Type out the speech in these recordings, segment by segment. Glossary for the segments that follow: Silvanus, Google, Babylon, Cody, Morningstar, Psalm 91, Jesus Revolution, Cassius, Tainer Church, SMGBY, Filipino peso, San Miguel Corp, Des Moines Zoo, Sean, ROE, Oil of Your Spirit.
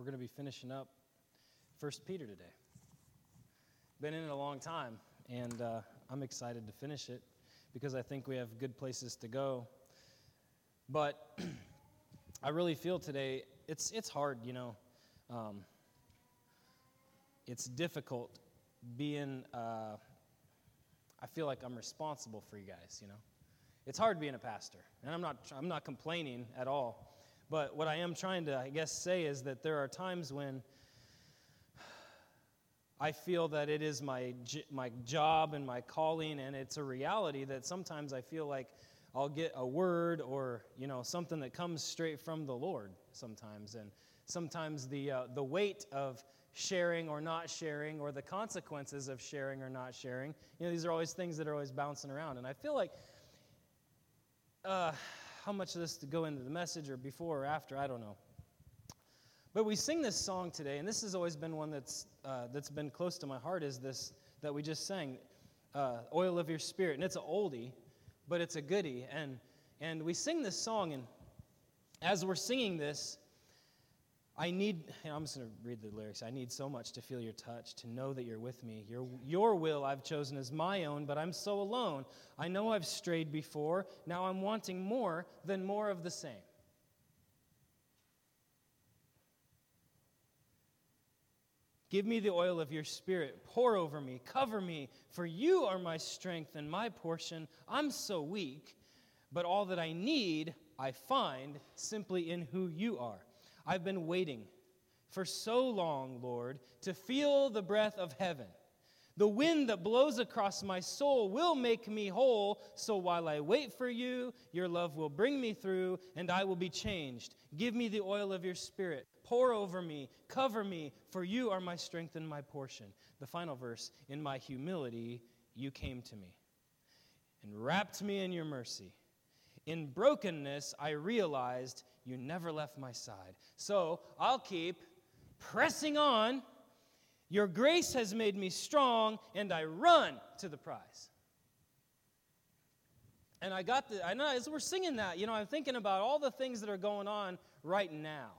We're going to be finishing up 1 Peter today. Been in it a long time, and I'm excited to finish it because I think we have good places to go. But I really feel today it's hard, you know. It's difficult being. I feel like I'm responsible for you guys, you know. It's hard being a pastor, and I'm not complaining at all. But what I am trying to, I guess, say is that there are times when I feel that it is my job and my calling, and it's a reality that sometimes I feel like I'll get a word or, you know, something that comes straight from the Lord sometimes. And sometimes the weight of sharing or not sharing or the consequences of sharing or not sharing, you know, these are always things that are always bouncing around. And I feel like, how much of this to go into the message or before or after, I don't know. But we sing this song today, and this has always been one that's been close to my heart, is this that we just sang, Oil of Your Spirit. And it's an oldie, but it's a goodie. And we sing this song, and as we're singing this, I'm just going to read the lyrics. I need so much to feel your touch, to know that you're with me. Your will I've chosen as my own, but I'm so alone. I know I've strayed before. Now I'm wanting more than more of the same. Give me the oil of your spirit. Pour over me. Cover me. For you are my strength and my portion. I'm so weak, but all that I need, I find simply in who you are. I've been waiting for so long, Lord, to feel the breath of heaven. The wind that blows across my soul will make me whole. So while I wait for you, your love will bring me through, and I will be changed. Give me the oil of your spirit. Pour over me, cover me, for you are my strength and my portion. The final verse, in my humility, you came to me and wrapped me in your mercy. In brokenness, I realized you never left my side. So I'll keep pressing on. Your grace has made me strong, and I run to the prize. And I know as we're singing that, you know, I'm thinking about all the things that are going on right now.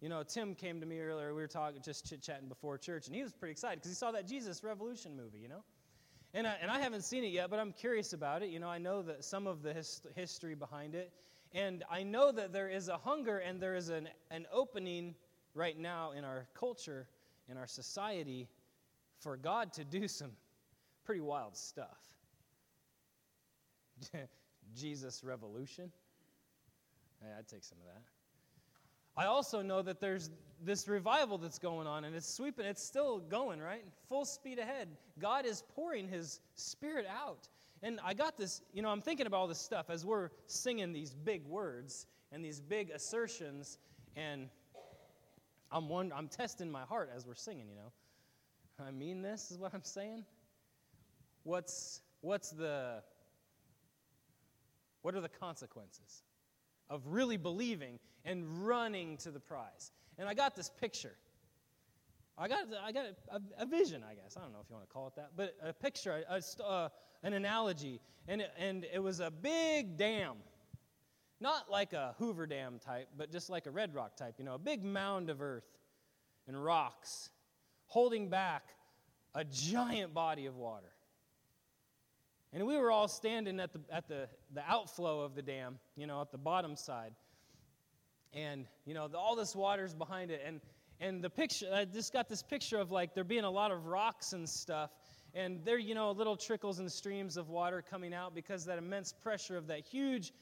You know, Tim came to me earlier. We were just chit-chatting before church, and he was pretty excited because he saw that Jesus Revolution movie, you know. And I haven't seen it yet, but I'm curious about it. You know, I know that some of the history behind it. And I know that there is a hunger and there is an opening right now in our culture, in our society, for God to do some pretty wild stuff. Jesus Revolution. Yeah, I'd take some of that. I also know that there's this revival that's going on, and it's sweeping. It's still going, right? Full speed ahead. God is pouring his spirit out. And I got this, you know, I'm thinking about all this stuff as we're singing these big words and these big assertions, and I'm testing my heart as we're singing, you know. I mean, this is what I'm saying. What are the consequences of really believing and running to the prize? And I got this picture. I got a vision, I guess. I don't know if you want to call it that, but a picture, an analogy. And it was a big dam, not like a Hoover Dam type, but just like a Red Rock type, you know, a big mound of earth and rocks holding back a giant body of water. And we were all standing at the outflow of the dam, you know, at the bottom side. And, you know, all this water's behind it. And the picture, I just got this picture of, like, there being a lot of rocks and stuff. And there, you know, little trickles and streams of water coming out because of that immense pressure of that huge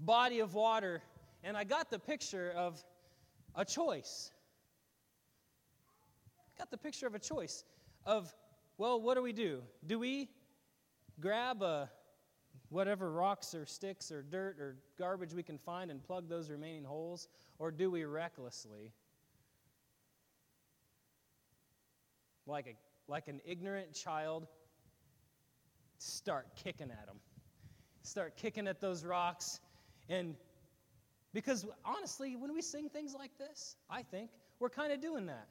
body of water. And I got the picture of a choice. Well, what do we do? Do we grab whatever rocks or sticks or dirt or garbage we can find and plug those remaining holes? Or do we recklessly, like an ignorant child, start kicking at them? Start kicking at those rocks. And because, honestly, when we sing things like this, I think, we're kind of doing that.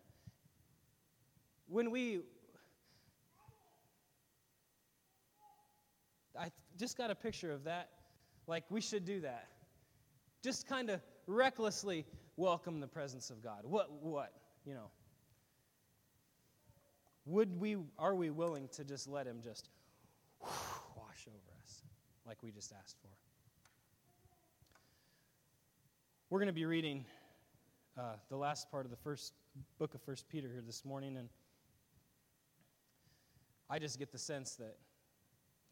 I just got a picture of that. Like, we should do that. Just kind of recklessly. welcome the presence of God? What, you know? Are we willing to just let him just wash over us like we just asked for? We're going to be reading the last part of the first book of 1 Peter here this morning, and I just get the sense that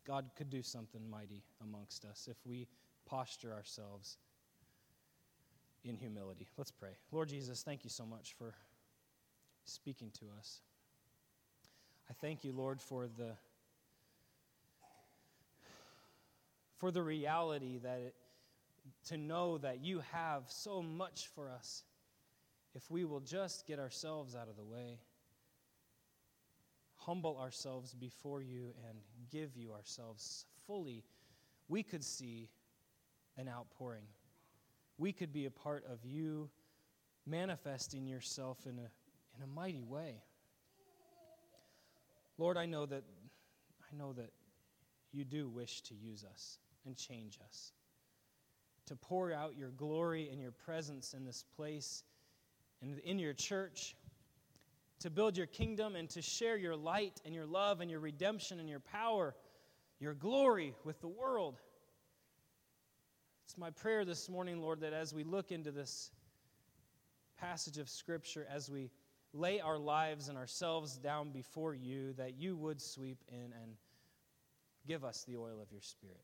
God could do something mighty amongst us if we posture ourselves in humility. Let's pray. Lord Jesus, thank you so much for speaking to us. I thank you, Lord, for the reality that to know that you have so much for us if we will just get ourselves out of the way, humble ourselves before you, and give you ourselves fully, we could see an outpouring. We could be a part of you manifesting yourself in a mighty way. Lord, I know that you do wish to use us and change us, to pour out your glory and your presence in this place and in your church, to build your kingdom and to share your light and your love and your redemption and your power, your glory with the world. It's my prayer this morning, Lord, that as we look into this passage of Scripture, as we lay our lives and ourselves down before you, that you would sweep in and give us the oil of your Spirit.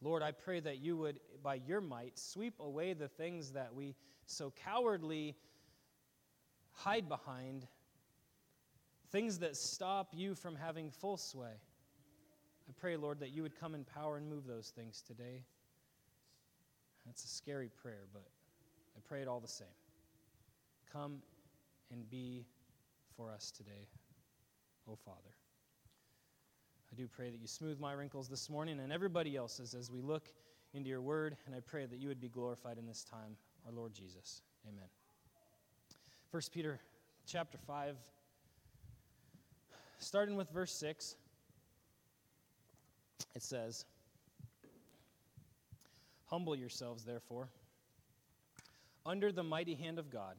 Lord, I pray that you would, by your might, sweep away the things that we so cowardly hide behind, things that stop you from having full sway. I pray, Lord, that you would come in power and move those things today. That's a scary prayer, but I pray it all the same. Come and be for us today, O Father. I do pray that you smooth my wrinkles this morning and everybody else's as we look into your word, and I pray that you would be glorified in this time, our Lord Jesus. Amen. 1 Peter chapter 5, starting with verse 6, it says, "Humble yourselves, therefore, under the mighty hand of God,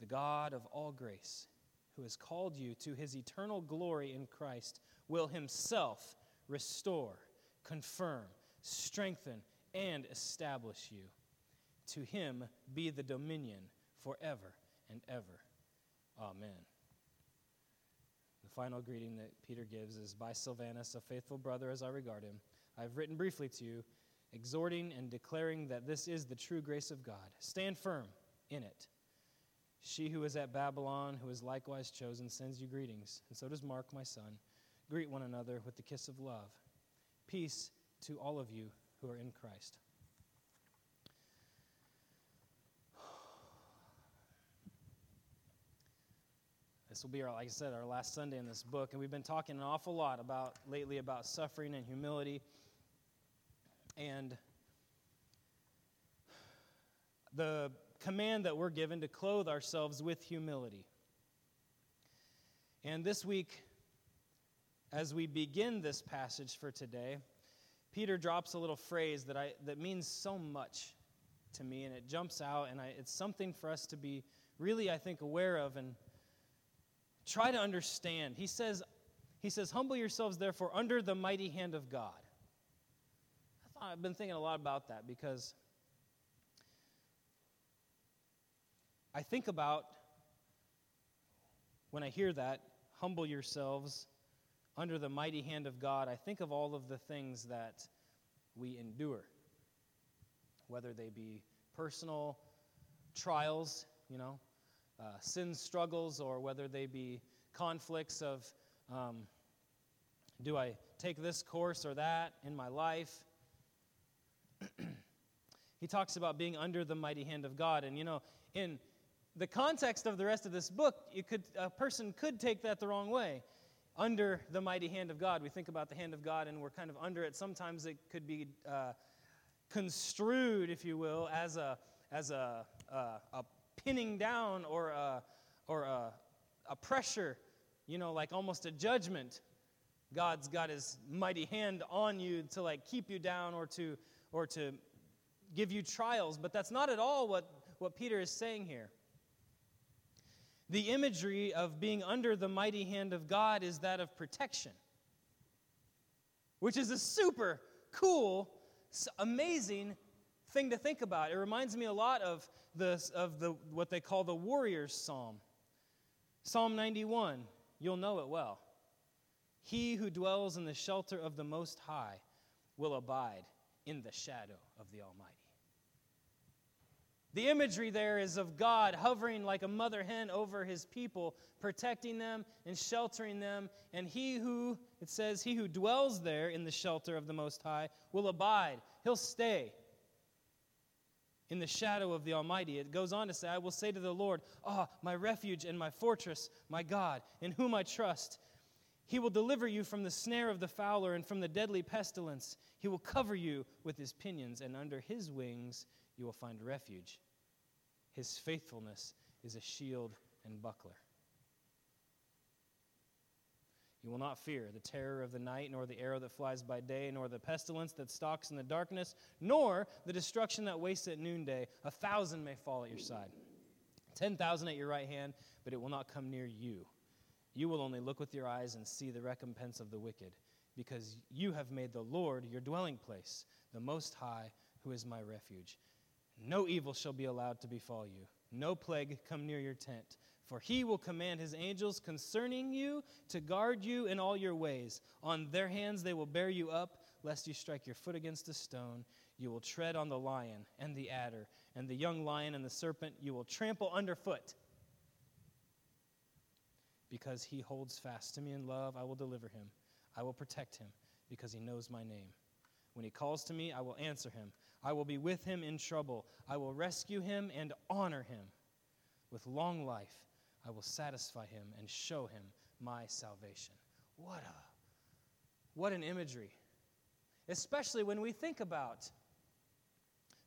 the God of all grace, who has called you to his eternal glory in Christ, will himself restore, confirm, strengthen, and establish you. To him be the dominion forever and ever. Amen." The final greeting that Peter gives is, "By Silvanus, a faithful brother as I regard him, I have written briefly to you, exhorting and declaring that this is the true grace of God. Stand firm in it. She who is at Babylon, who is likewise chosen, sends you greetings, and so does Mark, my son. Greet one another with the kiss of love. Peace to all of you who are in Christ." This will be, like I said, our last Sunday in this book, and we've been talking an awful lot lately about suffering and humility. And the command that we're given to clothe ourselves with humility. And this week, as we begin this passage for today, Peter drops a little phrase that means so much to me, and it jumps out, and it's something for us to be really, I think, aware of and try to understand. He says, "Humble yourselves, therefore, under the mighty hand of God." I've been thinking a lot about that, because I think about, when I hear that, "humble yourselves under the mighty hand of God," I think of all of the things that we endure, whether they be personal trials, sin struggles, or whether they be conflicts of, do I take this course or that in my life? He talks about being under the mighty hand of God. And, you know, in the context of the rest of this book, a person could take that the wrong way. Under the mighty hand of God. We think about the hand of God and we're kind of under it. Sometimes it could be construed, if you will, as a pinning down or a pressure, you know, like almost a judgment. God's got his mighty hand on you to like keep you down or to give you trials, but that's not at all what Peter is saying here. The imagery of being under the mighty hand of God is that of protection, which is a super cool, amazing thing to think about. It reminds me a lot of the what they call the warrior's psalm. Psalm 91, you'll know it well. He who dwells in the shelter of the Most High will abide in the shadow of the Almighty. The imagery there is of God hovering like a mother hen over his people, protecting them and sheltering them. And it says, he who dwells there in the shelter of the Most High will abide. He'll stay in the shadow of the Almighty. It goes on to say, I will say to the Lord, ah, my refuge and my fortress, my God, in whom I trust. He will deliver you from the snare of the fowler and from the deadly pestilence. He will cover you with his pinions, and under his wings you will find refuge. His faithfulness is a shield and buckler. You will not fear the terror of the night, nor the arrow that flies by day, nor the pestilence that stalks in the darkness, nor the destruction that wastes at noonday. 1,000 may fall at your side, 10,000 at your right hand, but it will not come near you. You will only look with your eyes and see the recompense of the wicked, because you have made the Lord your dwelling place, the Most High, who is my refuge. No evil shall be allowed to befall you. No plague come near your tent. For he will command his angels concerning you to guard you in all your ways. On their hands they will bear you up, lest you strike your foot against a stone. You will tread on the lion and the adder, and the young lion and the serpent you will trample underfoot. Because he holds fast to me in love, I will deliver him. I will protect him, because he knows my name. When he calls to me, I will answer him. I will be with him in trouble. I will rescue him and honor him. With long life, I will satisfy him and show him my salvation. What an imagery. Especially when we think about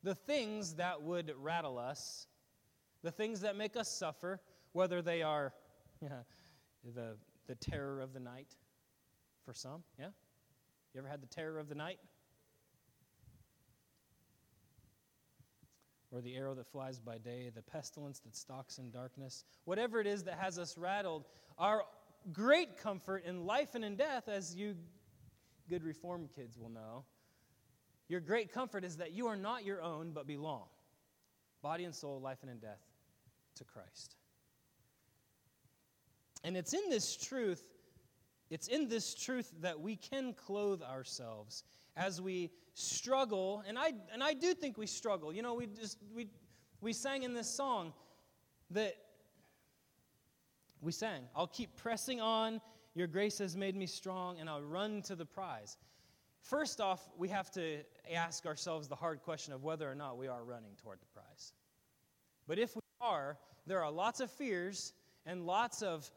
the things that would rattle us, the things that make us suffer, whether they are the terror of the night for some, yeah? You ever had the terror of the night? Or the arrow that flies by day, the pestilence that stalks in darkness. Whatever it is that has us rattled, our great comfort in life and in death, as you good reform kids will know, your great comfort is that you are not your own, but belong, body and soul, life and in death, to Christ. And it's in this truth that we can clothe ourselves as we struggle, and I do think we struggle. You know, we sang in this song that we sang, I'll keep pressing on, your grace has made me strong, and I'll run to the prize. First off, we have to ask ourselves the hard question of whether or not we are running toward the prize. But if we are, there are lots of fears and lots of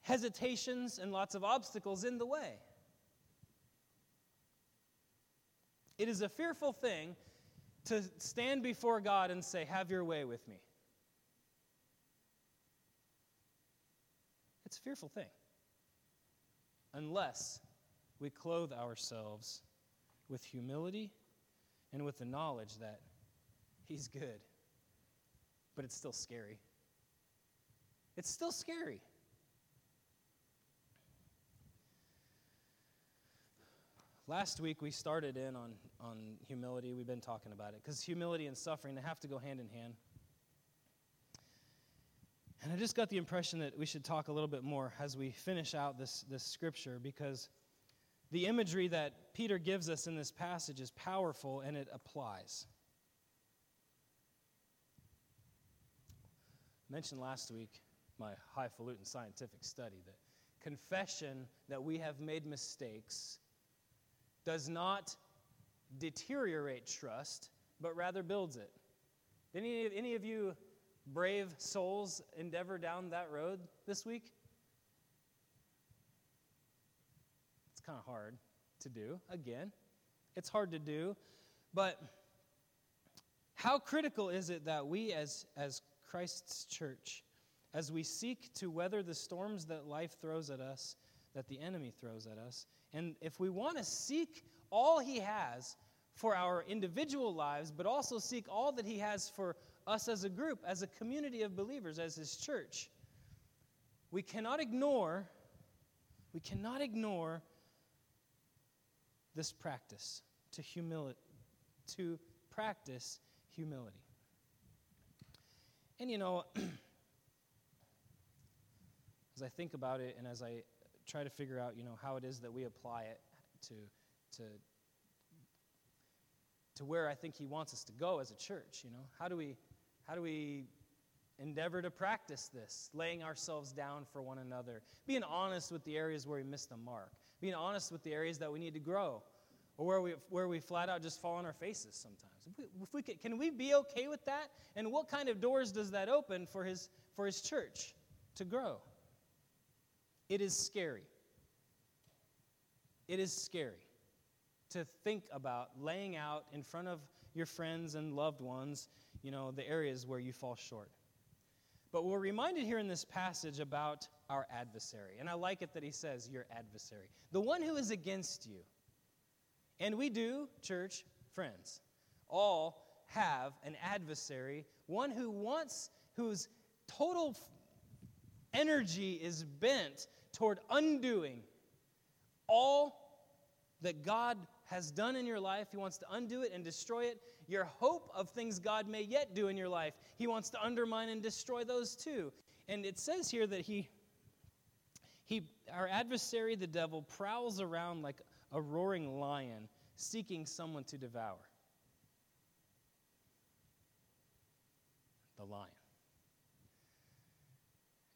hesitations and lots of obstacles in the way. It is a fearful thing to stand before God and say, have your way with me. It's a fearful thing. Unless we clothe ourselves with humility and with the knowledge that he's good. But it's still scary. It's still scary. Last week, we started in on humility. We've been talking about it, because humility and suffering, they have to go hand in hand. And I just got the impression that we should talk a little bit more as we finish out this scripture, because the imagery that Peter gives us in this passage is powerful, and it applies. I mentioned last week my highfalutin scientific study that confession that we have made mistakes does not deteriorate trust, but rather builds it. Did any of you brave souls endeavor down that road this week? It's kind of hard to do. Again, it's hard to do, but how critical is it that we as Christ's church, as we seek to weather the storms that life throws at us, that the enemy throws at us, and if we want to seek all he has for our individual lives, but also seek all that he has for us as a group, as a community of believers, as his church, we cannot ignore this practice to practice humility. And you know, as I think about it and as I try to figure out, you know, how it is that we apply it to where I think he wants us to go as a church, you know, how do we endeavor to practice this, laying ourselves down for one another, being honest with the areas where we miss the mark, being honest with the areas that we need to grow, or where we flat out just fall on our faces sometimes. Can we be okay with that? And what kind of doors does that open for his church to grow? It is scary. It is scary to think about laying out in front of your friends and loved ones, you know, the areas where you fall short. But we're reminded here in this passage about our adversary. And I like it that he says, your adversary. The one who is against you. And we do, church, friends, all have an adversary, one whose total energy is bent toward undoing all that God has done in your life. He wants to undo it and destroy it. Your hope of things God may yet do in your life, he wants to undermine and destroy those too. And it says here that our adversary, the devil, prowls around like a roaring lion seeking someone to devour. The lion.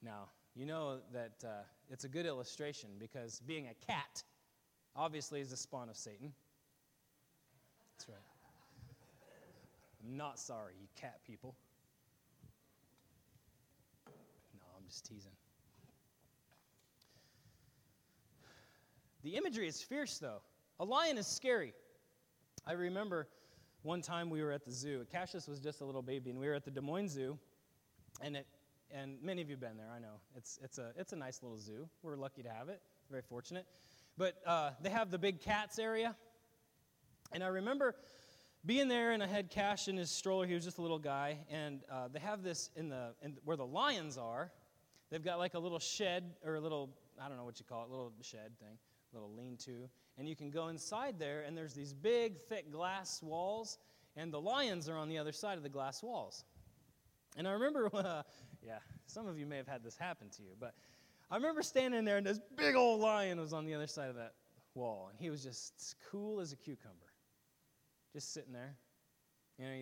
Now, you know that it's a good illustration because being a cat obviously is the spawn of Satan. That's right. I'm not sorry, you cat people. No, I'm just teasing. The imagery is fierce, though. A lion is scary. I remember one time we were at the zoo. Cassius was just a little baby, and we were at the Des Moines Zoo, and many of you have been there, I know. It's a nice little zoo. We're lucky to have it. Very fortunate. But they have the big cats area. And I remember being there, and I had Cash in his stroller. He was just a little guy. And they have this in where the lions are. They've got like a little shed or a little, I don't know what you call it, little shed thing, little lean-to. And you can go inside there, and there's these big, thick glass walls. And the lions are on the other side of the glass walls. And I remember, some of you may have had this happen to you, but I remember standing there and this big old lion was on the other side of that wall, and he was just cool as a cucumber, just sitting there. You know,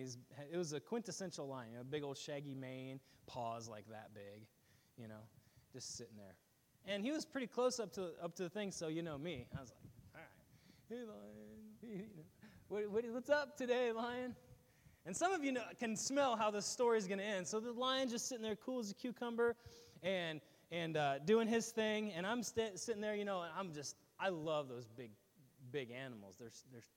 it was a quintessential lion, you know, big old shaggy mane, paws like that big, you know, just sitting there. And he was pretty close up to the thing, so you know me. I was like, all right, hey lion, what's up today, lion? And some of you can smell how this story is going to end. So the lion just sitting there, cool as a cucumber, and doing his thing. And I'm sitting there, you know, and I love those big, big animals. They're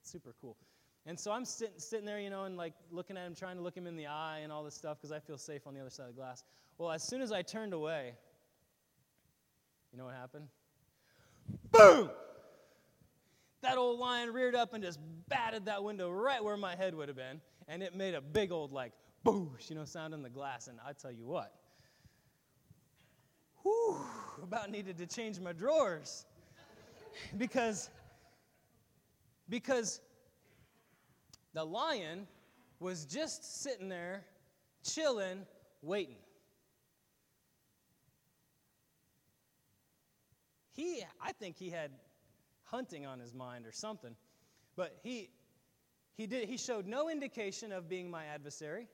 super cool. And so I'm sitting there, you know, and like looking at him, trying to look him in the eye and all this stuff because I feel safe on the other side of the glass. Well, as soon as I turned away, you know what happened? Boom! That old lion reared up and just batted that window right where my head would have been. And it made a big old, like, boosh, you know, sound in the glass. And I tell you what, about needed to change my drawers. because the lion was just sitting there, chilling, waiting. I think he had hunting on his mind or something, but he showed no indication of being my adversary.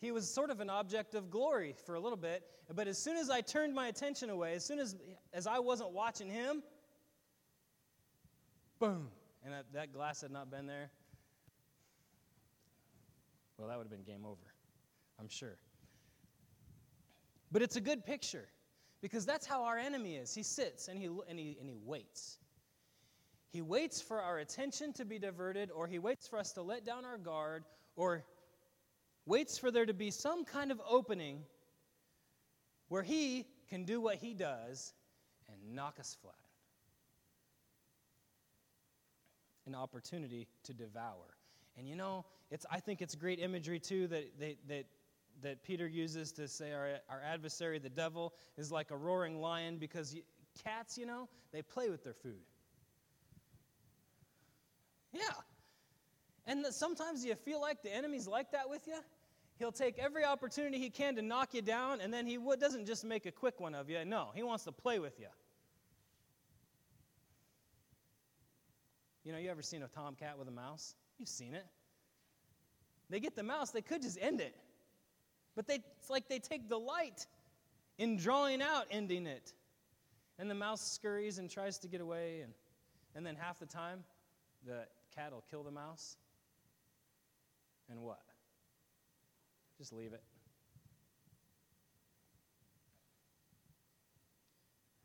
He was sort of an object of glory for a little bit, but as soon as I turned my attention away, as soon as I wasn't watching him, boom, and that glass had not been there, Well, that would have been game over, I'm sure. But it's a good picture because that's how our enemy is. He sits and he waits. He waits for our attention to be diverted, or he waits for us to let down our guard, or waits for there to be some kind of opening where he can do what he does and knock us flat. An opportunity to devour. And you know, I think it's great imagery too that Peter uses to say our adversary, the devil, is like a roaring lion, because cats, they play with their food. Yeah. And sometimes you feel like the enemy's like that with you. He'll take every opportunity he can to knock you down, and then he doesn't just make a quick one of you. No, he wants to play with you. You ever seen a tomcat with a mouse? You've seen it. They get the mouse, they could just end it. But it's like they take delight in drawing out ending it. And the mouse scurries and tries to get away, and then half the time, the cat will kill the mouse. And what? Just leave it.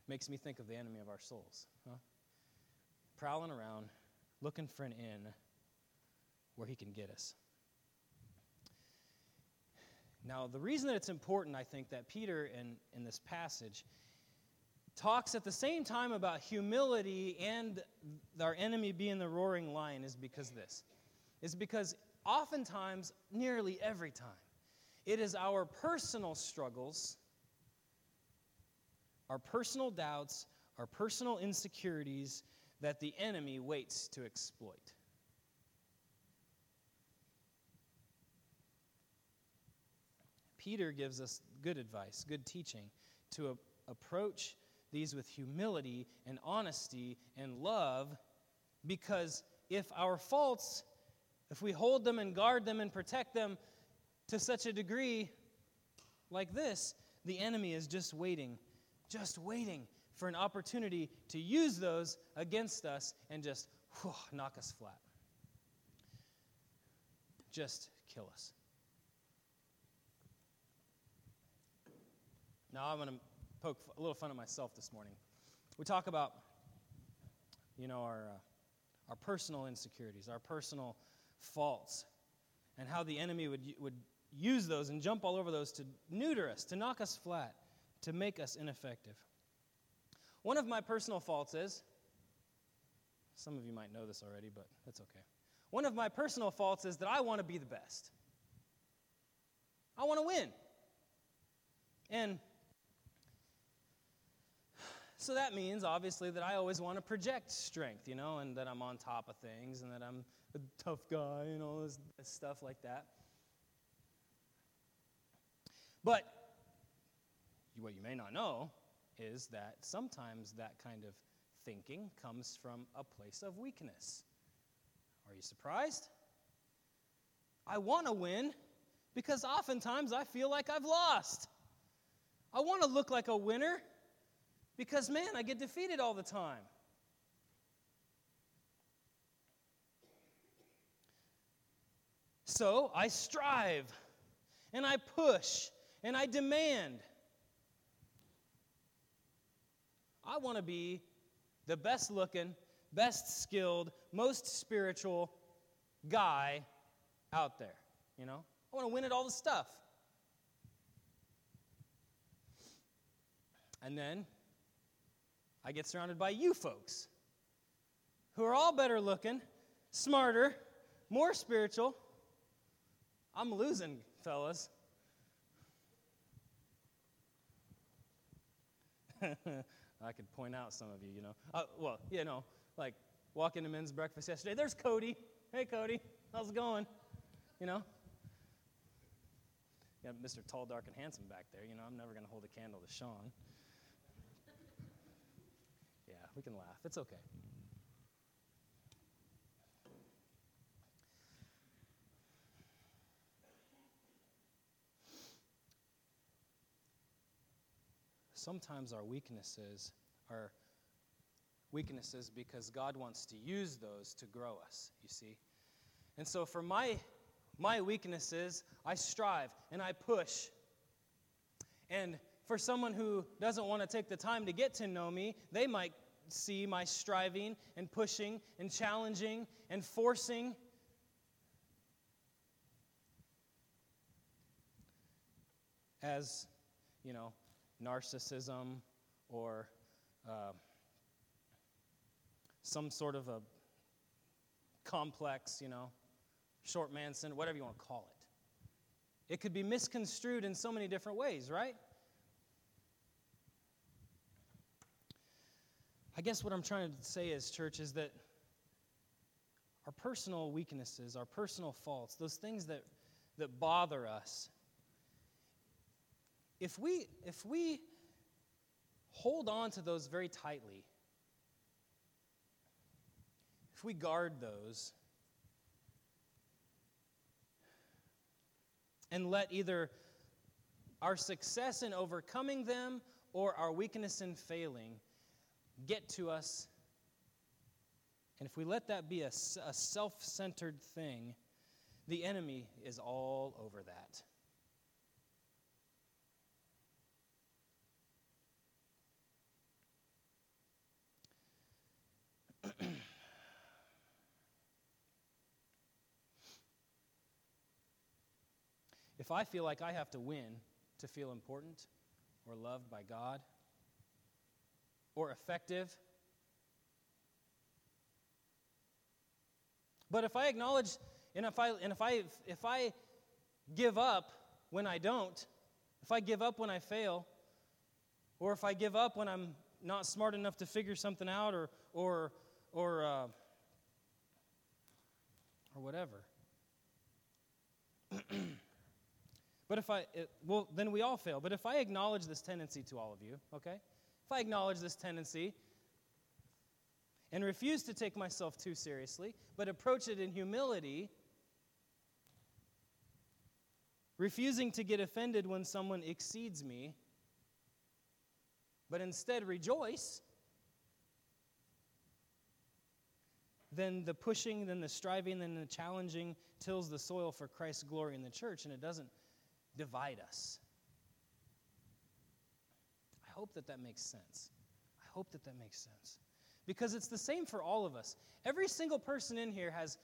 Makes me think of the enemy of our souls, huh? Prowling around, looking for an inn where he can get us. Now, the reason that it's important, I think, that Peter in this passage talks at the same time about humility and our enemy being the roaring lion is because oftentimes, nearly every time, it is our personal struggles, our personal doubts, our personal insecurities that the enemy waits to exploit. Peter gives us good advice, good teaching, to approach these with humility and honesty and love, because if our faults, if we hold them and guard them and protect them to such a degree like this, the enemy is just waiting for an opportunity to use those against us and just knock us flat. Just kill us. Now I'm going to poke a little fun at myself this morning. We talk about, our personal insecurities, our personal faults, and how the enemy would use those and jump all over those to neuter us, to knock us flat, to make us ineffective. One of my personal faults is, some of you might know this already, but that's okay. One of my personal faults is that I want to be the best. I want to win. And so that means, obviously, that I always want to project strength, and that I'm on top of things, and that I'm a tough guy, and all this stuff like that. But what you may not know is that sometimes that kind of thinking comes from a place of weakness. Are you surprised? I want to win because oftentimes I feel like I've lost. I want to look like a winner. Because, man, I get defeated all the time. So I strive, and I push, and I demand. I want to be the best-looking, best-skilled, most spiritual guy out there, I want to win at all the stuff. And then I get surrounded by you folks who are all better looking, smarter, more spiritual. I'm losing, fellas. I could point out some of you, like walk into men's breakfast yesterday. There's Cody. Hey, Cody. How's it going? You got Mr. Tall, Dark, and Handsome back there. I'm never going to hold a candle to Sean. We can laugh. It's okay. Sometimes our weaknesses are weaknesses because God wants to use those to grow us, you see. And so for my my weaknesses, I strive and I push. And for someone who doesn't want to take the time to get to know me, they might see my striving and pushing and challenging and forcing. As, you know, narcissism or some sort of a complex, you know, short man syndrome, whatever you want to call it. It could be misconstrued in so many different ways, right? I guess what I'm trying to say is, church, is that our personal weaknesses, our personal faults, those things that bother us, if we hold on to those very tightly, if we guard those and let either our success in overcoming them or our weakness in failing get to us, and if we let that be a self-centered thing, the enemy is all over that. If I feel like I have to win to feel important or loved by God, or effective. But if I acknowledge and if I give up when I don't, if I give up when I fail, or if I give up when I'm not smart enough to figure something out or whatever. But then we all fail. But if I acknowledge this tendency to all of you, okay? If I acknowledge this tendency and refuse to take myself too seriously, but approach it in humility, refusing to get offended when someone exceeds me, but instead rejoice, then the pushing, then the striving, then the challenging tills the soil for Christ's glory in the church, and it doesn't divide us. I hope that makes sense. I hope that makes sense. Because it's the same for all of us. Every single person in here has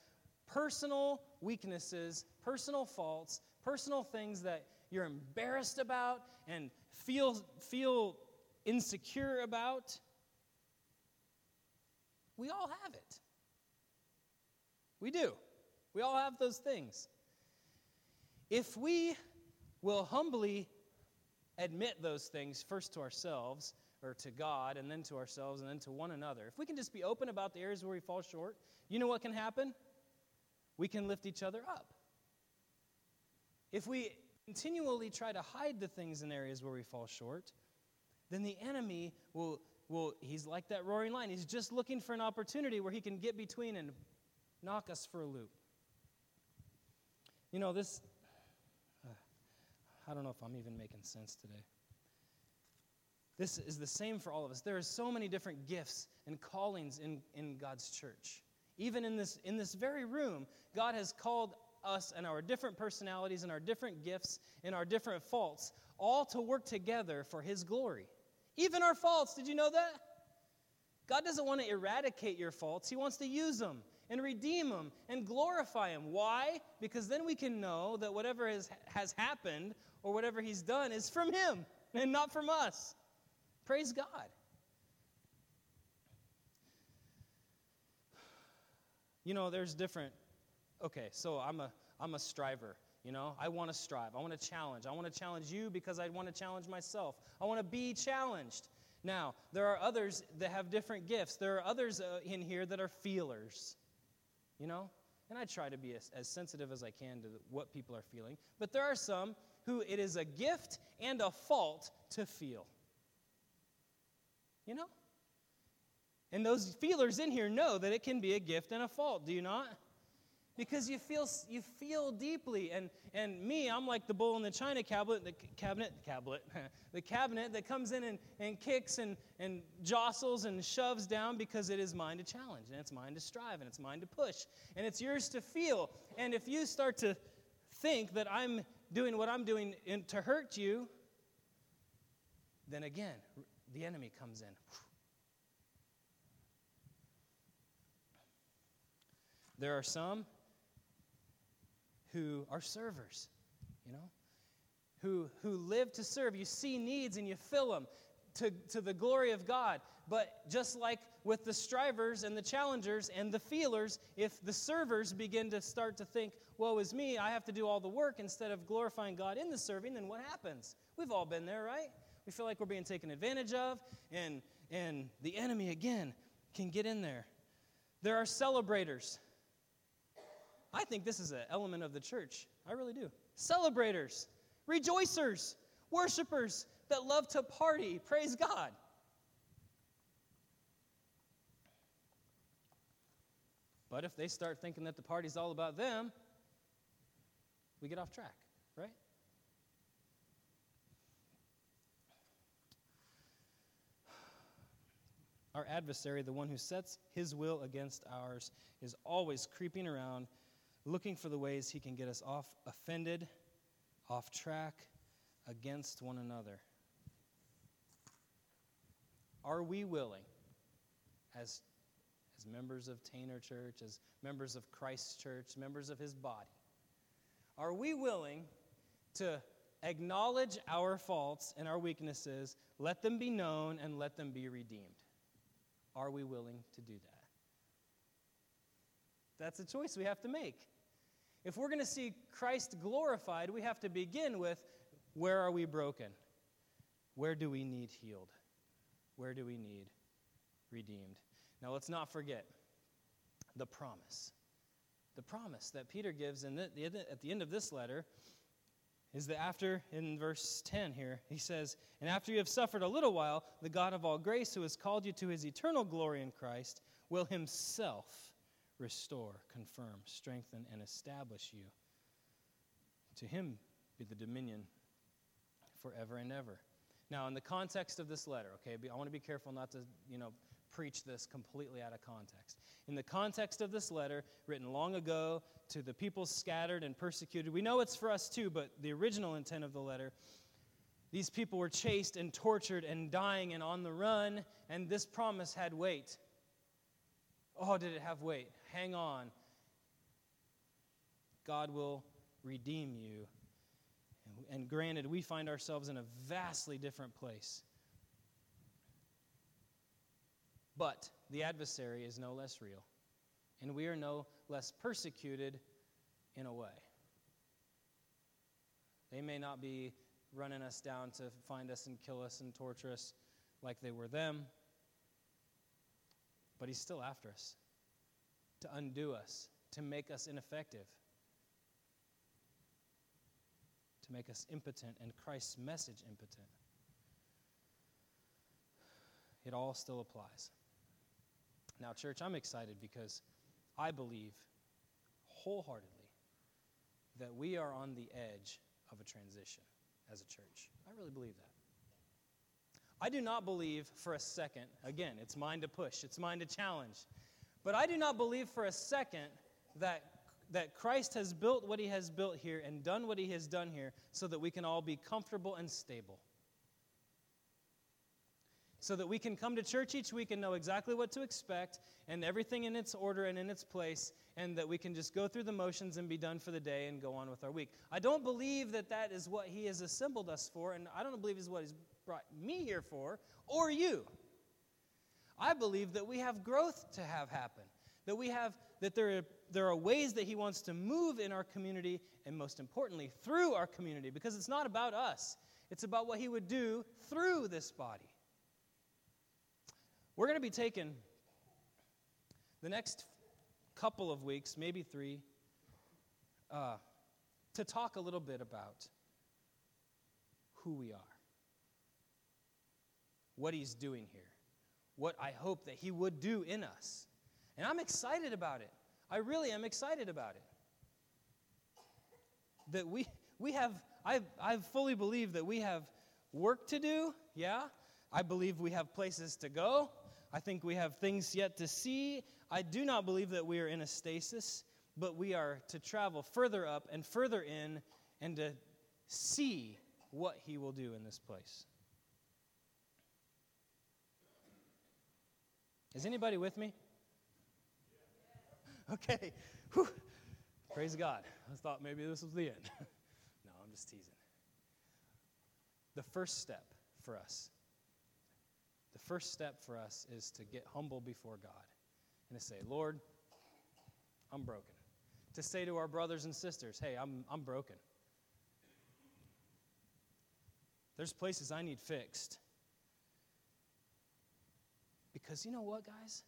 personal weaknesses, personal faults, personal things that you're embarrassed about and feel insecure about. We all have it. We do. We all have those things. If we will humbly admit those things first to ourselves, or to God, and then to ourselves, and then to one another. If we can just be open about the areas where we fall short, you know what can happen? We can lift each other up. If we continually try to hide the things in areas where we fall short, then the enemy will he's like that roaring lion. He's just looking for an opportunity where he can get between and knock us for a loop. You know, this... I don't know if I'm even making sense today. This is the same for all of us. There are so many different gifts and callings in God's church. Even in this very room, God has called us and our different personalities and our different gifts and our different faults all to work together for His glory. Even our faults, did you know that? God doesn't want to eradicate your faults. He wants to use them and redeem them and glorify Him. Why? Because then we can know that whatever has happened or whatever He's done is from Him and not from us. Praise God. You know, there's different... Okay, so I'm a striver, you know? I want to strive. I want to challenge. I want to challenge you because I want to challenge myself. I want to be challenged. Now, there are others that have different gifts. There are others in here that are feelers, you know? And I try to be as sensitive as I can to what people are feeling. But there are some who it is a gift and a fault to feel. You know? And those feelers in here know that it can be a gift and a fault, do you not? Because you feel deeply. And me, I'm like the bull in the china cabinet, the cabinet that comes in and kicks and jostles and shoves down because it is mine to challenge, and it's mine to strive, and it's mine to push, and it's yours to feel. And if you start to think that I'm doing what I'm doing to hurt you, then again, the enemy comes in. There are some who are servers, you know, who live to serve. You see needs and you fill them to the glory of God. But just like with the strivers and the challengers and the feelers, if the servers begin to start to think, woe is me, I have to do all the work instead of glorifying God in the serving, then what happens? We've all been there, right? We feel like we're being taken advantage of, and the enemy, again, can get in there. There are celebrators. I think this is an element of the church. I really do. Celebrators, rejoicers, worshipers that love to party. Praise God. But if they start thinking that the party's all about them, we get off track, right? Our adversary, the one who sets his will against ours, is always creeping around, looking for the ways he can get us off offended, off track, against one another. Are we willing, as members of Tainer Church, as members of Christ's church, members of his body, are we willing to acknowledge our faults and our weaknesses, let them be known, and let them be redeemed? Are we willing to do that? That's a choice we have to make. If we're going to see Christ glorified, we have to begin with, where are we broken? Where do we need healed? Where do we need redeemed? Now, let's not forget the promise. The promise that Peter gives at the end of this letter is that after, in verse 10 here, he says, and after you have suffered a little while, the God of all grace, who has called you to his eternal glory in Christ, will himself restore, confirm, strengthen, and establish you. To him be the dominion forever and ever. Now, in the context of this letter, okay, I want to be careful not to, preach this completely out of context. In the context of this letter, written long ago to the people scattered and persecuted, we know it's for us too, but the original intent of the letter, these people were chased and tortured and dying and on the run, and this promise had weight. Oh, did it have weight? Hang on. God will redeem you. And granted, we find ourselves in a vastly different place. But the adversary is no less real, and we are no less persecuted in a way. They may not be running us down to find us and kill us and torture us like they were them, but he's still after us, to undo us, to make us ineffective, to make us impotent and Christ's message impotent. It all still applies. Now, church, I'm excited because I believe wholeheartedly that we are on the edge of a transition as a church. I really believe that. I do not believe for a second, again, it's mine to push, it's mine to challenge, but I do not believe for a second that Christ has built what he has built here and done what he has done here so that we can all be comfortable and stable. So that we can come to church each week and know exactly what to expect and everything in its order and in its place, and that we can just go through the motions and be done for the day and go on with our week. I don't believe that is what he has assembled us for, and I don't believe is what he's brought me here for, or you. I believe that we have growth to have happen, that there are ways that he wants to move in our community, and most importantly, through our community, because it's not about us. It's about what he would do through this body. We're going to be taking the next couple of weeks, maybe 3, to talk a little bit about who we are, what he's doing here, what I hope that he would do in us. And I'm excited about it. I really am excited about it. That we have, I fully believe that we have work to do, yeah. I believe we have places to go. I think we have things yet to see. I do not believe that we are in a stasis, but we are to travel further up and further in and to see what he will do in this place. Is anybody with me? Okay. Whew. Praise God. I thought maybe this was the end. No, I'm just teasing. The first step for us, is to get humble before God and to say, Lord, I'm broken. To say to our brothers and sisters, hey, I'm broken. There's places I need fixed. Because you know what, guys?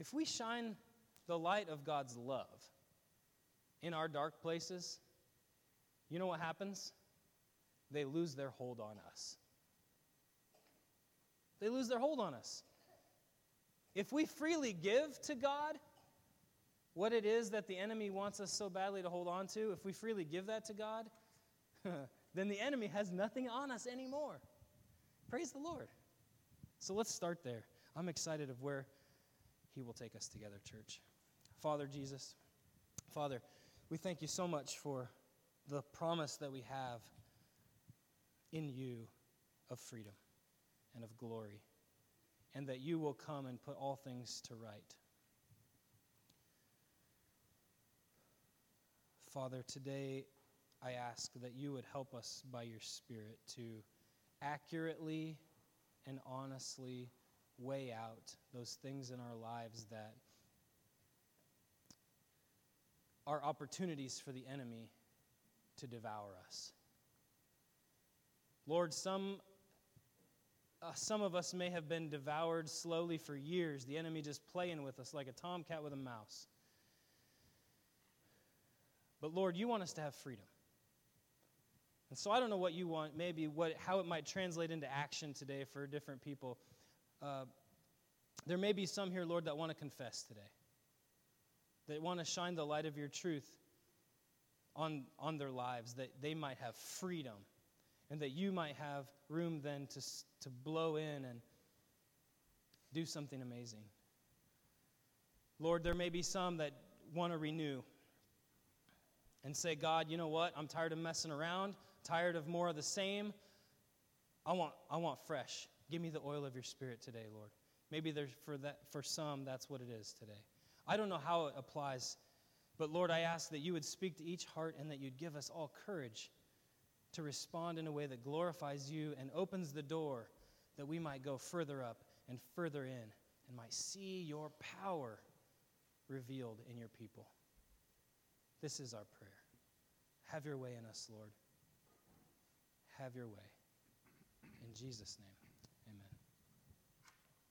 If we shine the light of God's love in our dark places, you know what happens? They lose their hold on us. They lose their hold on us. If we freely give to God what it is that the enemy wants us so badly to hold on to, if we freely give that to God, then the enemy has nothing on us anymore. Praise the Lord. So let's start there. I'm excited of where he will take us together, church. Father Jesus, Father, we thank you so much for the promise that we have in you of freedom and of glory, and that you will come and put all things to right. Father, today I ask that you would help us by your Spirit to accurately and honestly weigh out those things in our lives that are opportunities for the enemy to devour us. Lord, some of us may have been devoured slowly for years, the enemy just playing with us like a tomcat with a mouse. But Lord, you want us to have freedom. And so I don't know what you want, maybe how it might translate into action today for different people. There may be some here, Lord, that want to confess today. That want to shine the light of your truth on their lives, that they might have freedom and that you might have room then to blow in and do something amazing. Lord, there may be some that want to renew and say, God, you know what? I'm tired of messing around, tired of more of the same. I want fresh. Give me the oil of your Spirit today, Lord. Maybe for some, that's what it is today. I don't know how it applies, but Lord, I ask that you would speak to each heart and that you'd give us all courage to respond in a way that glorifies you and opens the door that we might go further up and further in and might see your power revealed in your people. This is our prayer. Have your way in us, Lord. Have your way. In Jesus' name.